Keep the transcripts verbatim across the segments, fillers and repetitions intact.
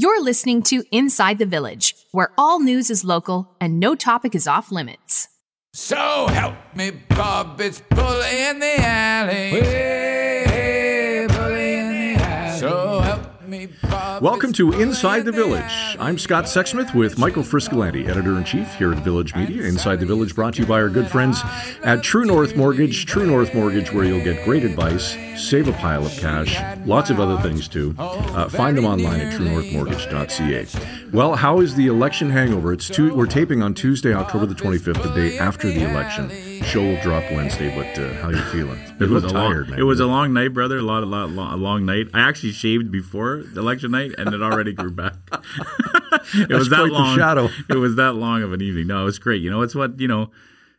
You're listening to Inside the Village, where all news is local and no topic is off limits. So help me, Bob, it's Bully in the Alley. Hey, hey, Bully in the Alley. So help me, Bob. Welcome to Inside the Village. I'm Scott Sexsmith with Michael Friscolanti, editor-in-chief here at Village Media. Inside the Village brought to you by our good friends at True North Mortgage. True North Mortgage, where you'll get great advice, save a pile of cash, lots of other things too. Uh, find them online at true north mortgage dot c a. Well, how is the election hangover? It's two, we're taping on Tuesday, October the twenty-fifth, the day after the election. Show will drop Wednesday, but uh, how you feeling? It was a tired, long, man. It was a long night, brother. A lot, a lot, a long night. I actually shaved before election night, and it already grew back. It That's was that long. Shadow. It was that long of an evening. No, it was great. You know, it's what you know.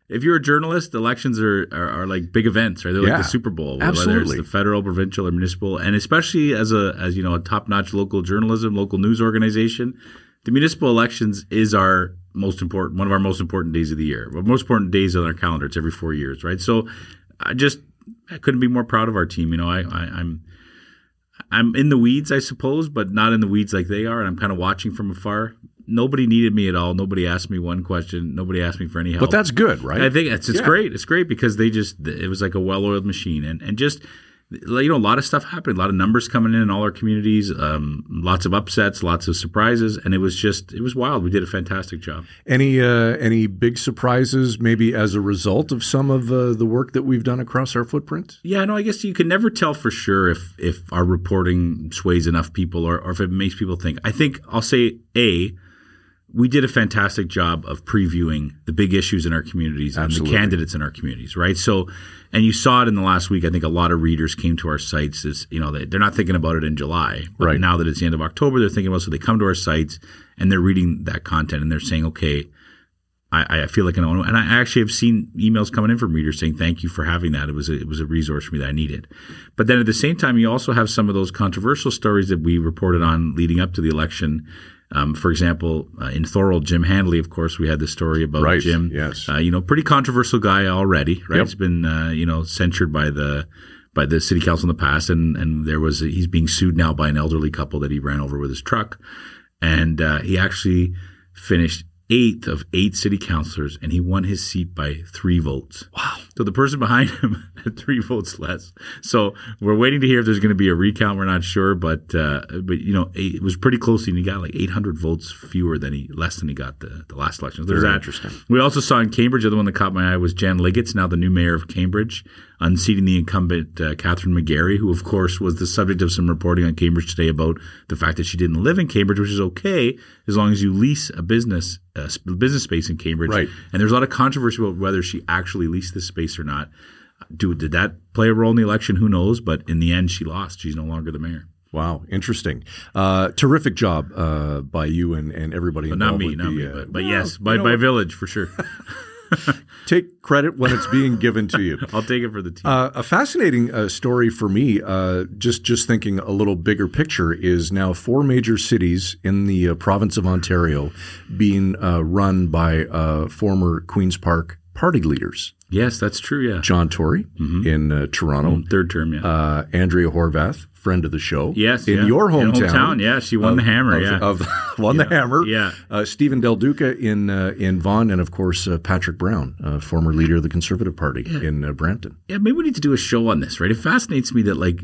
If you're a journalist, elections are are, are like big events, right? They're yeah, like the Super Bowl, absolutely. Whether it's the federal, provincial, or municipal, and especially as a as you know a top notch local journalism, local news organization, the municipal elections is our most important, one of our most important days of the year. But most important days on our calendar. It's every four years, right? So, I just I couldn't be more proud of our team. You know, I, I I'm. I'm in the weeds, I suppose, but not in the weeds like they are, and I'm kind of watching from afar. Nobody needed me at all. Nobody asked me one question. Nobody asked me for any help. But that's good, right? And I think it's, it's yeah. great. It's great because they just – it was like a well-oiled machine. And and just – you know, a lot of stuff happened, a lot of numbers coming in in all our communities, um, lots of upsets, lots of surprises, and it was just – it was wild. We did a fantastic job. Any, uh, any big surprises maybe as a result of some of uh, the work that we've done across our footprint? Yeah, no, I guess you can never tell for sure if, if our reporting sways enough people or, or if it makes people think. I think I'll say, A – we did a fantastic job of previewing the big issues in our communities Absolutely. and the candidates in our communities, right? So, and you saw it in the last week. I think a lot of readers came to our sites. As, you know, they're not thinking about it in July. But right. now that it's the end of October, they're thinking about it. So they come to our sites and they're reading that content and they're saying, okay, I, I feel like an owner. And I actually have seen emails coming in from readers saying, thank you for having that. It was a, it was a resource for me that I needed. But then at the same time, you also have some of those controversial stories that we reported on leading up to the election. Um, for example, uh, in Thorold, Jim Handley, of course, we had the story about right, Jim. Yes. Uh, you know, pretty controversial guy already, right? Yep. He's been, uh, you know, censured by the by the city council in the past, and and there was a, he's being sued now by an elderly couple that he ran over with his truck, and uh, he actually finished eighth of eight city councilors, and he won his seat by three votes. Wow. So the person behind him had three votes less. So we're waiting to hear if there's going to be a recount. We're not sure, but, uh, but you know, it was pretty close, and he got like eight hundred votes fewer than he, less than he got the, the last election. There's Very that. Interesting. We also saw in Cambridge, the other one that caught my eye was Jan Liggetts, now the new mayor of Cambridge, unseating the incumbent uh, Kathryn McGarry, who, of course, was the subject of some reporting on Cambridge Today about the fact that she didn't live in Cambridge, which is okay as long as you lease a business business space in Cambridge. Right. And there's a lot of controversy about whether she actually leased this space or not. Do, did that play a role in the election? Who knows? But in the end, she lost. She's no longer the mayor. Wow. Interesting. Uh, terrific job uh, by you and, and everybody involved. But not me, not the, me. Uh, but but well, yes, by, by Village for sure. Take credit when it's being given to you. I'll take it for the team. Uh, a fascinating uh, story for me, uh, just, just thinking a little bigger picture, is now four major cities in the uh, province of Ontario being uh, run by uh, former Queen's Park party leaders. Yes, that's true, yeah. John Tory mm-hmm. in uh, Toronto. Mm, third term, yeah. Uh, Andrea Horwath, friend of the show. Yes, In yeah. your hometown. In hometown, yeah. She won of, the hammer, of, yeah. Of, won yeah. the hammer. Yeah. Uh, Stephen Del Duca in uh, in Vaughan, and of course, uh, Patrick Brown, uh, former leader of the Conservative Party yeah. in uh, Brampton. Yeah, maybe we need to do a show on this, right? It fascinates me that, like,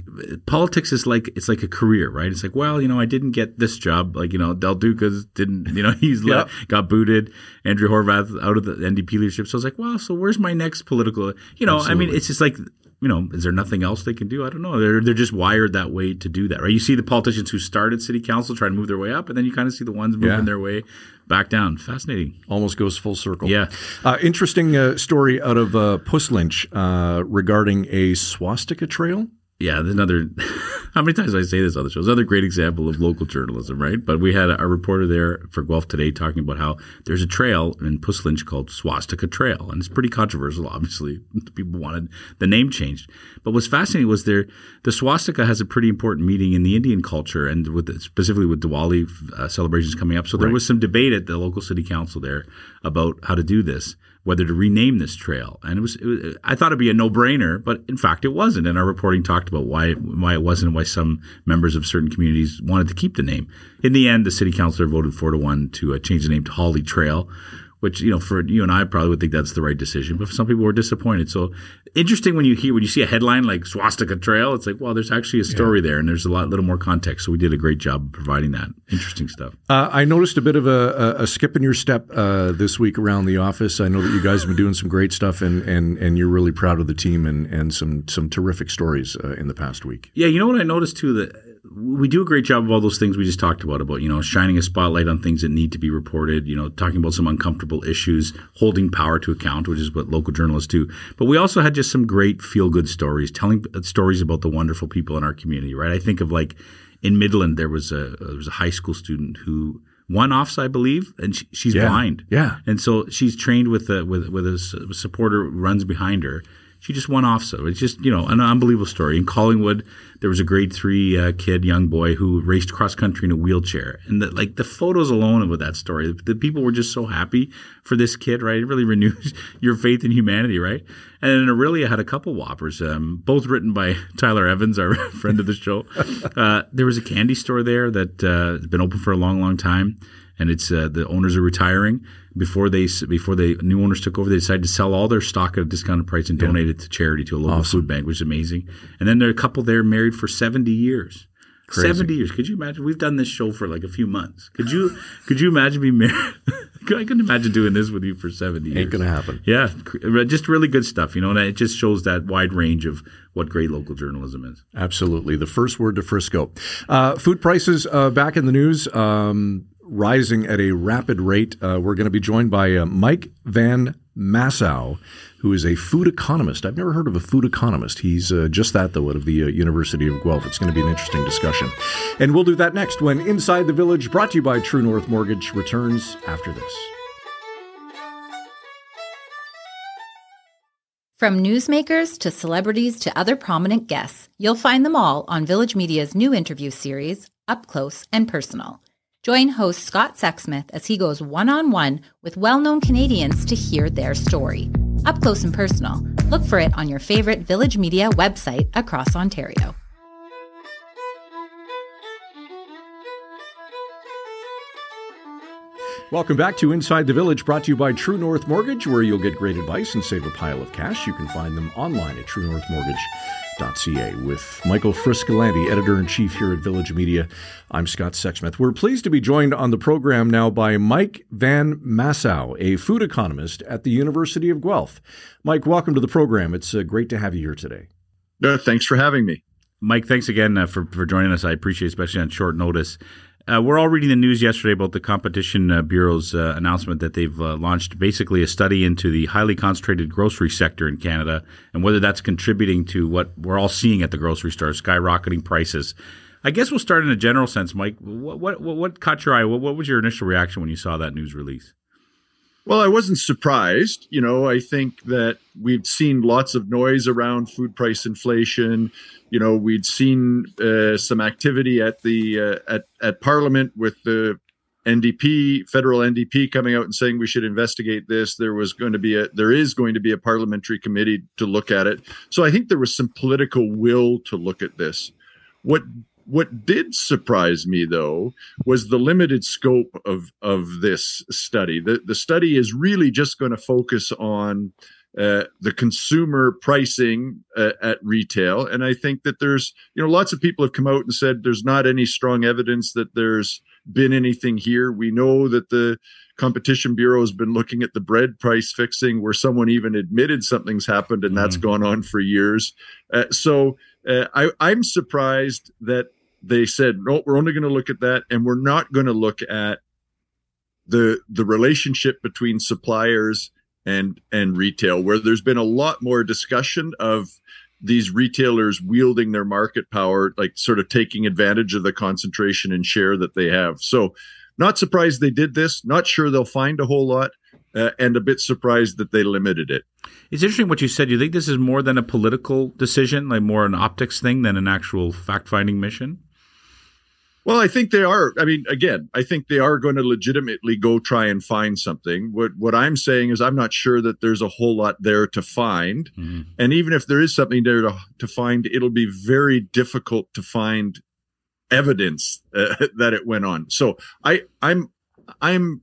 politics is like, it's like a career, right? It's like, well, you know, I didn't get this job. Like, you know, Del Duca's didn't, you know, he's yeah. left, got booted. Andrea Horwath out of the N D P leadership. So I was like, well, so where's my next political, you know, Absolutely. I mean, it's just like, you know, is there nothing else they can do? I don't know. They're they're just wired that way to do that, right? You see the politicians who started city council try to move their way up, and then you kind of see the ones moving yeah. their way back down. Fascinating. Almost goes full circle. Yeah. Uh, interesting uh, story out of uh, Puslinch uh, regarding a swastika trail. Yeah, there's another – how many times do I say this on the show? It's another great example of local journalism, right? But we had a, a reporter there for Guelph Today talking about how there's a trail in Puslinch called Swastika Trail, and it's pretty controversial, obviously. People wanted the name changed. But what's fascinating was there the swastika has a pretty important meaning in the Indian culture and with specifically with Diwali uh, celebrations coming up. So there right. was some debate at the local city council there about how to do this. whether to rename this trail. And it was, it was I thought it'd be a no-brainer, but in fact it wasn't. And our reporting talked about why why it wasn't and why some members of certain communities wanted to keep the name. In the end, the city councillor voted four to one to uh, change the name to Holly Trail, which, you know, for you and I probably would think that's the right decision, but some people were disappointed. So interesting when you hear when you see a headline like Swastika Trail, it's like, well, there's actually a story yeah. there, and there's a lot little more context. So we did a great job of providing that. Interesting stuff. Uh, I noticed a bit of a, a, a skip in your step uh, this week around the office. I know that you guys have been doing some great stuff, and and and you're really proud of the team and and some some terrific stories uh, in the past week. Yeah, you know what I noticed too, that we do a great job of all those things we just talked about, about, you know, shining a spotlight on things that need to be reported, you know, talking about some uncomfortable issues, holding power to account, which is what local journalists do. But we also had just some great feel-good stories, telling stories about the wonderful people in our community, right? I think of, like, in Midland, there was a, there was a high school student who won offs, I believe, and she, she's yeah. blind. Yeah. And so she's trained with a, with, with a supporter who runs behind her. She just won off, so it's just, you know, an unbelievable story. In Collingwood, there was a grade three uh, kid, young boy, who raced cross country in a wheelchair, and the, like the photos alone about that story, the, the people were just so happy for this kid, right? It really renews your faith in humanity, right? And then Aurelia had a couple whoppers, um, both written by Tyler Evans, our friend of the show. Uh, there was a candy store there that uh, has been open for a long, long time. And it's uh, the owners are retiring. Before they before the new owners took over, they decided to sell all their stock at a discounted price and yeah. donate it to charity, to a local awesome. food bank, which is amazing. And then there are a couple there married for seventy years. Crazy. seventy years. Could you imagine? We've done this show for like a few months. Could you could you imagine being married? I couldn't imagine doing this with you for seventy years. Ain't going to happen. Yeah. Just really good stuff, you know, and it just shows that wide range of what great local journalism is. Absolutely. The first word to Frisco. Uh, food prices uh, back in the news. Um Rising at a rapid rate. Uh, we're going to be joined by uh, Mike von Massow, who is a food economist. I've never heard of a food economist. He's uh, just that, though, out of the uh, University of Guelph. It's going to be an interesting discussion. And we'll do that next when Inside the Village, brought to you by True North Mortgage, returns after this. From newsmakers to celebrities to other prominent guests, you'll find them all on Village Media's new interview series, Up Close and Personal. Join host Scott Sexsmith as he goes one-on-one with well-known Canadians to hear their story. Up Close and Personal. Look for it on your favorite Village Media website across Ontario. Welcome back to Inside the Village, brought to you by True North Mortgage, where you'll get great advice and save a pile of cash. You can find them online at true north mortgage dot c a. With Michael Friscolanti, editor-in-chief here at Village Media, I'm Scott Sexsmith. We're pleased to be joined on the program now by Mike von Massow, a food economist at the University of Guelph. Mike, welcome to the program. It's uh, great to have you here today. No, thanks for having me. Mike, thanks again uh, for, for joining us. I appreciate it, especially on short notice. Uh, we're all reading the news yesterday about the Competition uh, Bureau's uh, announcement that they've uh, launched basically a study into the highly concentrated grocery sector in Canada and whether that's contributing to what we're all seeing at the grocery store, skyrocketing prices. I guess we'll start in a general sense, Mike. What what, what caught your eye? What, what was your initial reaction when you saw that news release? Well, I wasn't surprised. You know, I think that we've seen lots of noise around food price inflation. You know, we'd seen uh, some activity at the uh, at at Parliament with the N D P, federal N D P, coming out and saying we should investigate this. There was going to be a there is going to be a parliamentary committee to look at it. So I think there was some political will to look at this. What What did surprise me, though, was the limited scope of, of this study. The, the study is really just going to focus on uh, the consumer pricing uh, at retail. And I think that there's, you know, lots of people have come out and said there's not any strong evidence that there's been anything here. We know that the Competition Bureau has been looking at the bread price fixing, where someone even admitted something's happened, and mm-hmm. that's gone on for years. Uh, so uh, I, I'm surprised that they said, no, we're only going to look at that, and we're not going to look at the the relationship between suppliers and and retail, where there's been a lot more discussion of these retailers wielding their market power, like sort of taking advantage of the concentration and share that they have. So not surprised they did this, not sure they'll find a whole lot, uh, and a bit surprised that they limited it. It's interesting what you said. You think this is more than a political decision, like more an optics thing than an actual fact-finding mission? Well, I think they are. I mean, again, I think they are going to legitimately go try and find something. What what I'm saying is I'm not sure that there's a whole lot there to find. Mm-hmm. And even if there is something there to, to find, it'll be very difficult to find evidence uh, that it went on. So I, I'm I'm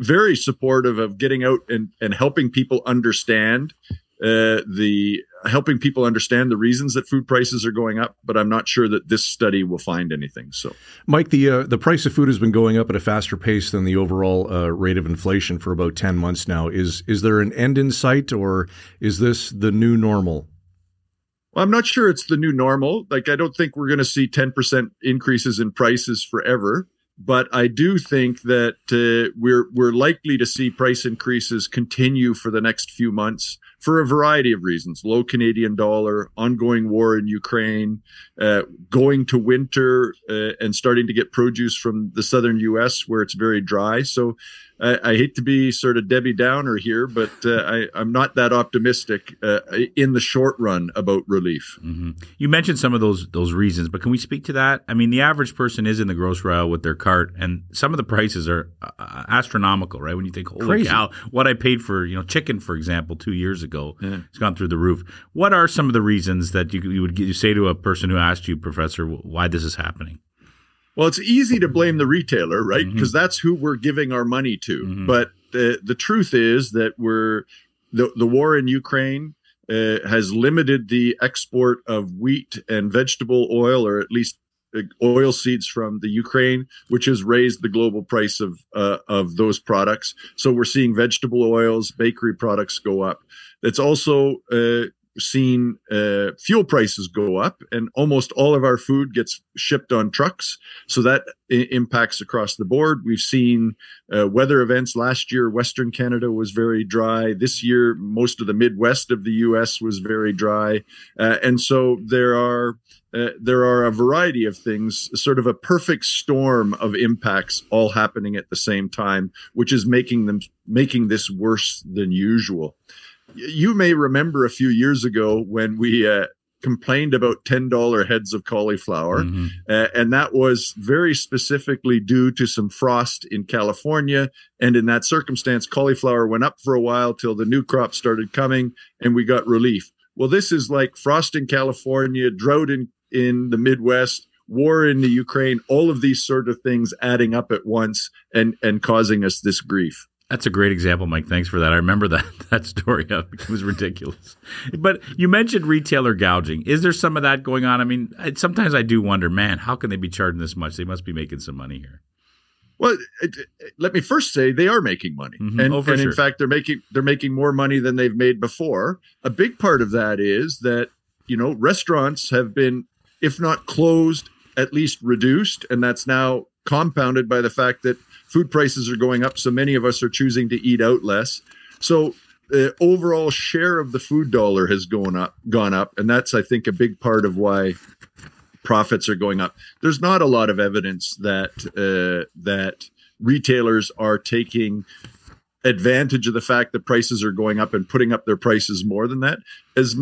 very supportive of getting out and, and helping people understand uh, the helping people understand the reasons that food prices are going up, but I'm not sure that this study will find anything. So, Mike, the uh, the price of food has been going up at a faster pace than the overall uh, rate of inflation for about ten months now. Is is there an end in sight, or is this the new normal? Well, I'm not sure it's the new normal. Like, I don't think we're going to see ten percent increases in prices forever, but I do think that uh, we're we're likely to see price increases continue for the next few months, for a variety of reasons: low Canadian dollar, ongoing war in Ukraine, uh, going to winter uh, and starting to get produce from the southern U S where it's very dry. So uh, I hate to be sort of Debbie Downer here, but uh, I, I'm not that optimistic uh, in the short run about relief. Mm-hmm. You mentioned some of those those reasons, but can we speak to that? I mean, the average person is in the grocery aisle with their cart, and some of the prices are uh, astronomical, right? When you think, holy Crazy. cow, what I paid for you know chicken, for example, two years ago. Ago. Yeah. It's gone through the roof. What are some of the reasons that you, you would you say to a person who asked you, Professor, why this is happening? Well, it's easy to blame the retailer, right? Because mm-hmm. that's who we're giving our money to. Mm-hmm. But the, the truth is that we're the, the war in Ukraine uh, has limited the export of wheat and vegetable oil, or at least oil seeds from the Ukraine, which has raised the global price of uh, of those products. So we're seeing vegetable oils, bakery products go up. It's also uh, seen uh, fuel prices go up, and almost all of our food gets shipped on trucks. So that I- impacts across the board. We've seen uh, weather events. Last year, Western Canada was very dry. This year, most of the Midwest of the U S was very dry. Uh, and so there are uh, there are a variety of things, sort of a perfect storm of impacts all happening at the same time, which is making them making this worse than usual. You may remember a few years ago when we uh, complained about ten dollars heads of cauliflower, mm-hmm. uh, and that was very specifically due to some frost in California. And in that circumstance, cauliflower went up for a while till the new crop started coming and we got relief. Well, this is like frost in California, drought in, in the Midwest, war in the Ukraine, all of these sort of things adding up at once and, and causing us this grief. That's a great example, Mike. Thanks for that. I remember that that story. It was ridiculous. But you mentioned retailer gouging. Is there some of that going on? I mean, sometimes I do wonder, man, how can they be charging this much? They must be making some money here. Well, let me first say they are making money, mm-hmm. and, oh, for and sure. in fact, they're making they're making more money than they've made before. A big part of that is that you know restaurants have been, if not closed, at least reduced, and that's now compounded by the fact that food prices are going up, so many of us are choosing to eat out less. So the uh, overall share of the food dollar has gone up, gone up, and that's, I think, a big part of why profits are going up. There's not a lot of evidence that uh, that retailers are taking advantage of the fact that prices are going up and putting up their prices more than that. As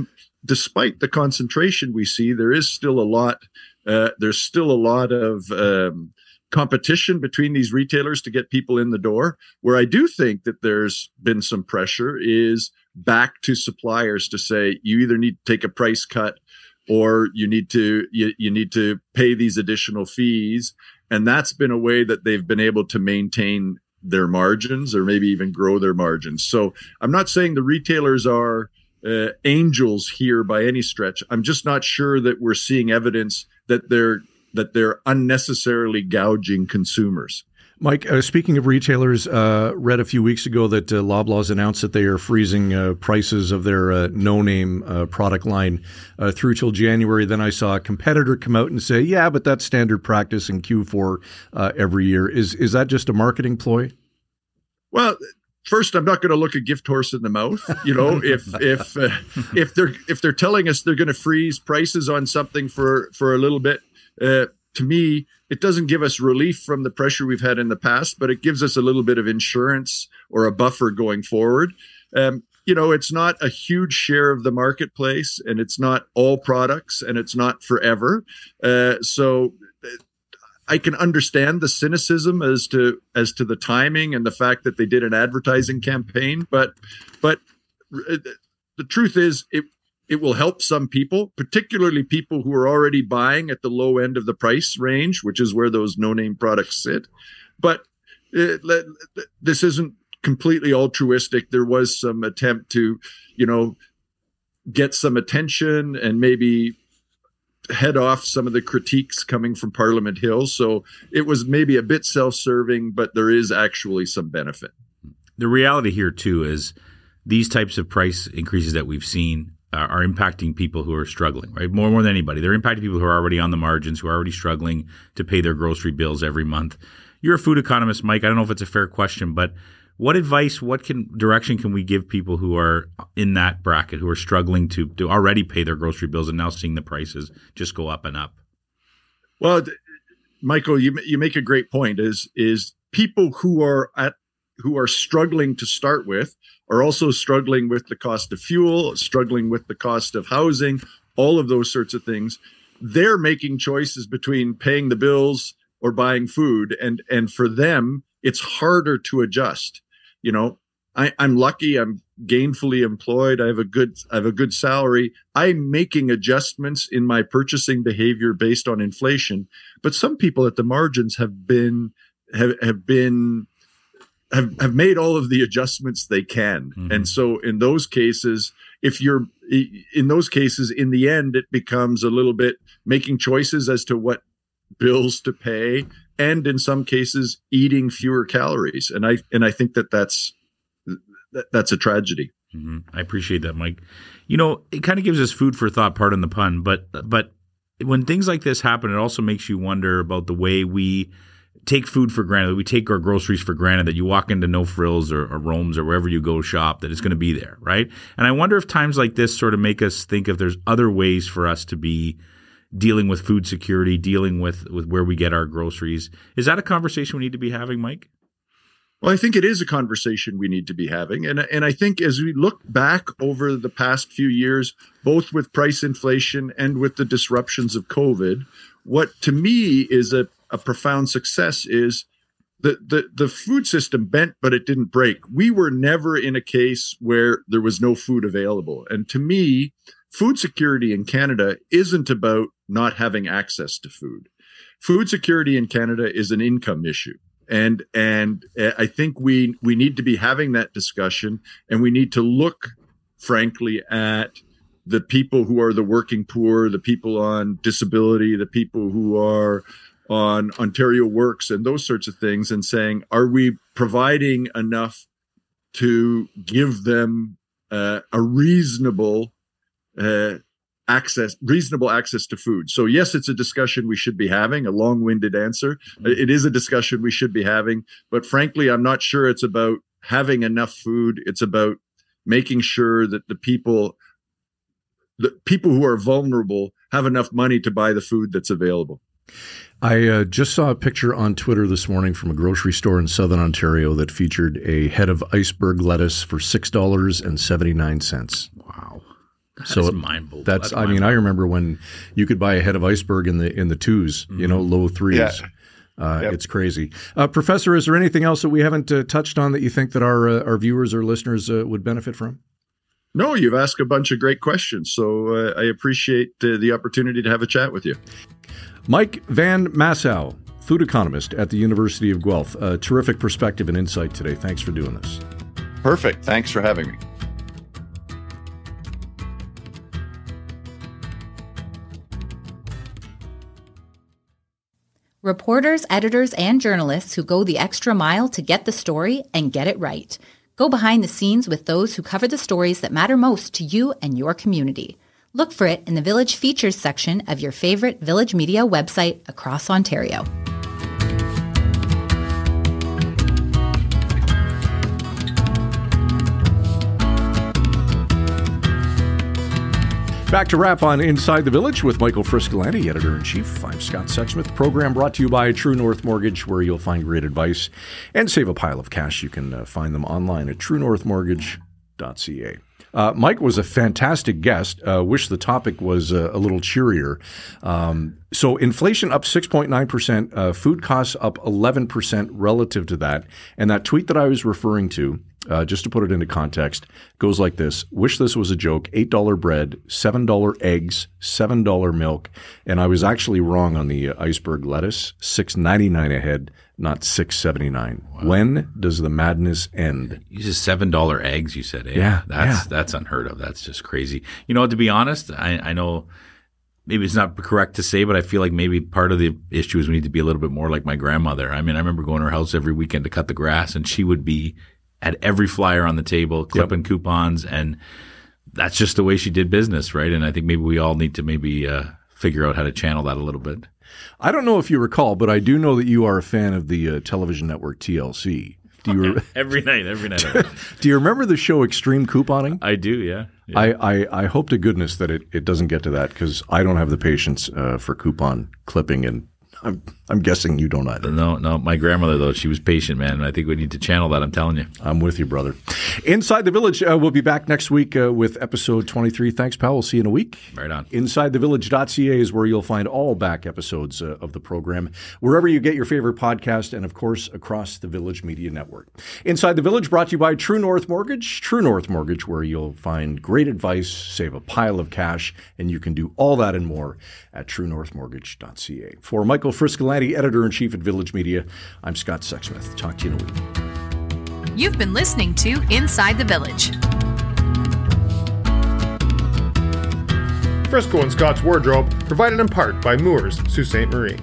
despite the concentration we see, there is still a lot. Uh, there's still a lot of um, competition between these retailers to get people in the door. Where I do think that there's been some pressure is back to suppliers to say, you either need to take a price cut or you need to you, you need to pay these additional fees. And that's been a way that they've been able to maintain their margins or maybe even grow their margins. So I'm not saying the retailers are uh, angels here by any stretch. I'm just not sure that we're seeing evidence that they're that they're unnecessarily gouging consumers. Mike, uh, speaking of retailers, uh, read a few weeks ago that uh, Loblaws announced that they are freezing uh, prices of their uh, No Name uh, product line uh, through till January. Then I saw a competitor come out and say, yeah, but that's standard practice in Q four uh, every year. Is is that just a marketing ploy? Well, first, I'm not going to look a gift horse in the mouth. You know, if if uh, if they're if they're telling us they're going to freeze prices on something for, for a little bit, Uh, to me, it doesn't give us relief from the pressure we've had in the past, but it gives us a little bit of insurance or a buffer going forward. Um, you know, it's not a huge share of the marketplace, and it's not all products, and it's not forever. Uh, so I can understand the cynicism as to as to the timing and the fact that they did an advertising campaign, but but the truth is it it will help some people, particularly people who are already buying at the low end of the price range, which is where those no-name products sit. But it, this isn't completely altruistic. There was some attempt to, you know, get some attention and maybe head off some of the critiques coming from Parliament Hill. So it was maybe a bit self-serving, but there is actually some benefit. The reality here, too, is these types of price increases that we've seen are, are impacting people who are struggling, right? More, more than anybody. They're impacting people who are already on the margins, who are already struggling to pay their grocery bills every month. You're a food economist, Mike. I don't know if it's a fair question, but what advice, what can direction can we give people who are in that bracket, who are struggling to, to already pay their grocery bills and now seeing the prices just go up and up? Well, Michael, you you make a great point. Is is people who are at who are struggling to start with are also struggling with the cost of fuel, struggling with the cost of housing, all of those sorts of things. They're making choices between paying the bills or buying food, and and for them, it's harder to adjust. You know, I, I'm lucky. I'm gainfully employed. I have a good. I have a good salary. I'm making adjustments in my purchasing behavior based on inflation. But some people at the margins have been have have been have have made all of the adjustments they can. Mm-hmm. And so, in those cases, if you're in those cases, in the end, it becomes a little bit making choices as to what bills to pay, and in some cases eating fewer calories. And I and I think that that's that, that's a tragedy. Mm-hmm. I appreciate that, Mike. You know, it kind of gives us food for thought, pardon the pun, but but when things like this happen, it also makes you wonder about the way we take food for granted, that we take our groceries for granted, that you walk into No Frills or, or Rome's or wherever you go shop, that it's going to be there, right? And I wonder if times like this sort of make us think if there's other ways for us to be dealing with food security, dealing with, with where we get our groceries. Is that a conversation we need to be having, Mike? Well, I think it is a conversation we need to be having. And, and I think as we look back over the past few years, both with price inflation and with the disruptions of COVID, what to me is a, a profound success is the, the, the food system bent, but it didn't break. We were never in a case where there was no food available. And to me, food security in Canada isn't about not having access to food. Food security in Canada is an income issue. And and I think we we need to be having that discussion, and we need to look, frankly, at the people who are the working poor, the people on disability, the people who are on Ontario Works and those sorts of things, and saying, are we providing enough to give them uh, a reasonable Uh, access, reasonable access to food? So yes, it's a discussion we should be having, a long-winded answer. It is a discussion we should be having, but frankly, I'm not sure it's about having enough food. It's about making sure that the people, the people who are vulnerable have enough money to buy the food that's available. I uh, just saw a picture on Twitter this morning from a grocery store in Southern Ontario that featured a head of iceberg lettuce for six dollars and seventy-nine cents. Wow. That so mind-blowing. That's, that's I mean, I remember when you could buy a head of iceberg in the in the twos, mm-hmm. you know, low threes. Yeah. Uh, yep. It's crazy. Uh, Professor, is there anything else that we haven't uh, touched on that you think that our uh, our viewers or listeners uh, would benefit from? No, you've asked a bunch of great questions, so uh, I appreciate uh, the opportunity to have a chat with you. Mike von Massow, food economist at the University of Guelph. Uh, terrific perspective and insight today. Thanks for doing this. Perfect. Thanks for having me. Reporters, editors, and journalists who go the extra mile to get the story and get it right. Go behind the scenes with those who cover the stories that matter most to you and your community. Look for it in the Village Features section of your favorite Village Media website across Ontario. Back to wrap on Inside the Village with Michael Friscolanti, Editor-in-Chief. I'm Scott Sexsmith. The program brought to you by True North Mortgage, where you'll find great advice and save a pile of cash. You can uh, find them online at true north mortgage dot c a. Uh, Mike was a fantastic guest. Uh, wish the topic was uh, a little cheerier. Um, so inflation up six point nine percent, uh, food costs up eleven percent relative to that. And that tweet that I was referring to, uh, just to put it into context, goes like this. Wish this was a joke. eight dollars bread, seven dollars eggs, seven dollars milk. And I was actually wrong on the iceberg lettuce, six ninety-nine a head, not six seventy-nine. Wow. When does the madness end? You just seven dollars eggs, you said. Eh? Yeah. That's, yeah. that's unheard of. That's just crazy. You know, to be honest, I, I know maybe it's not correct to say, but I feel like maybe part of the issue is we need to be a little bit more like my grandmother. I mean, I remember going to her house every weekend to cut the grass, and she would be at every flyer on the table, clipping yep. coupons, and that's just the way she did business, right? And I think maybe we all need to maybe uh, figure out how to channel that a little bit. I don't know if you recall, but I do know that you are a fan of the uh, television network T L C. Do you re- every night, every night. Do you remember the show Extreme Couponing? I do, yeah. yeah. I, I, I hope to goodness that it, it doesn't get to that, because I don't have the patience uh, for coupon clipping, and I'm I'm guessing you don't either. No, no. My grandmother, though, she was patient, man, and I think we need to channel that. I'm telling you. I'm with you, brother. Inside the Village, uh, we'll be back next week uh, with episode twenty-three. Thanks, pal. We'll see you in a week. Right on. inside the village dot c a is where you'll find all back episodes uh, of the program, wherever you get your favorite podcast, and, of course, across the Village Media Network. Inside the Village, brought to you by True North Mortgage. True North Mortgage, where you'll find great advice, save a pile of cash, and you can do all that and more at true north mortgage dot c a. For Michael Friscolanti, Editor-in-Chief at Village Media, I'm Scott Sexsmith. Talk to you in a week. You've been listening to Inside the Village. Frisco and Scott's Wardrobe, provided in part by Moores, Sault Ste. Marie.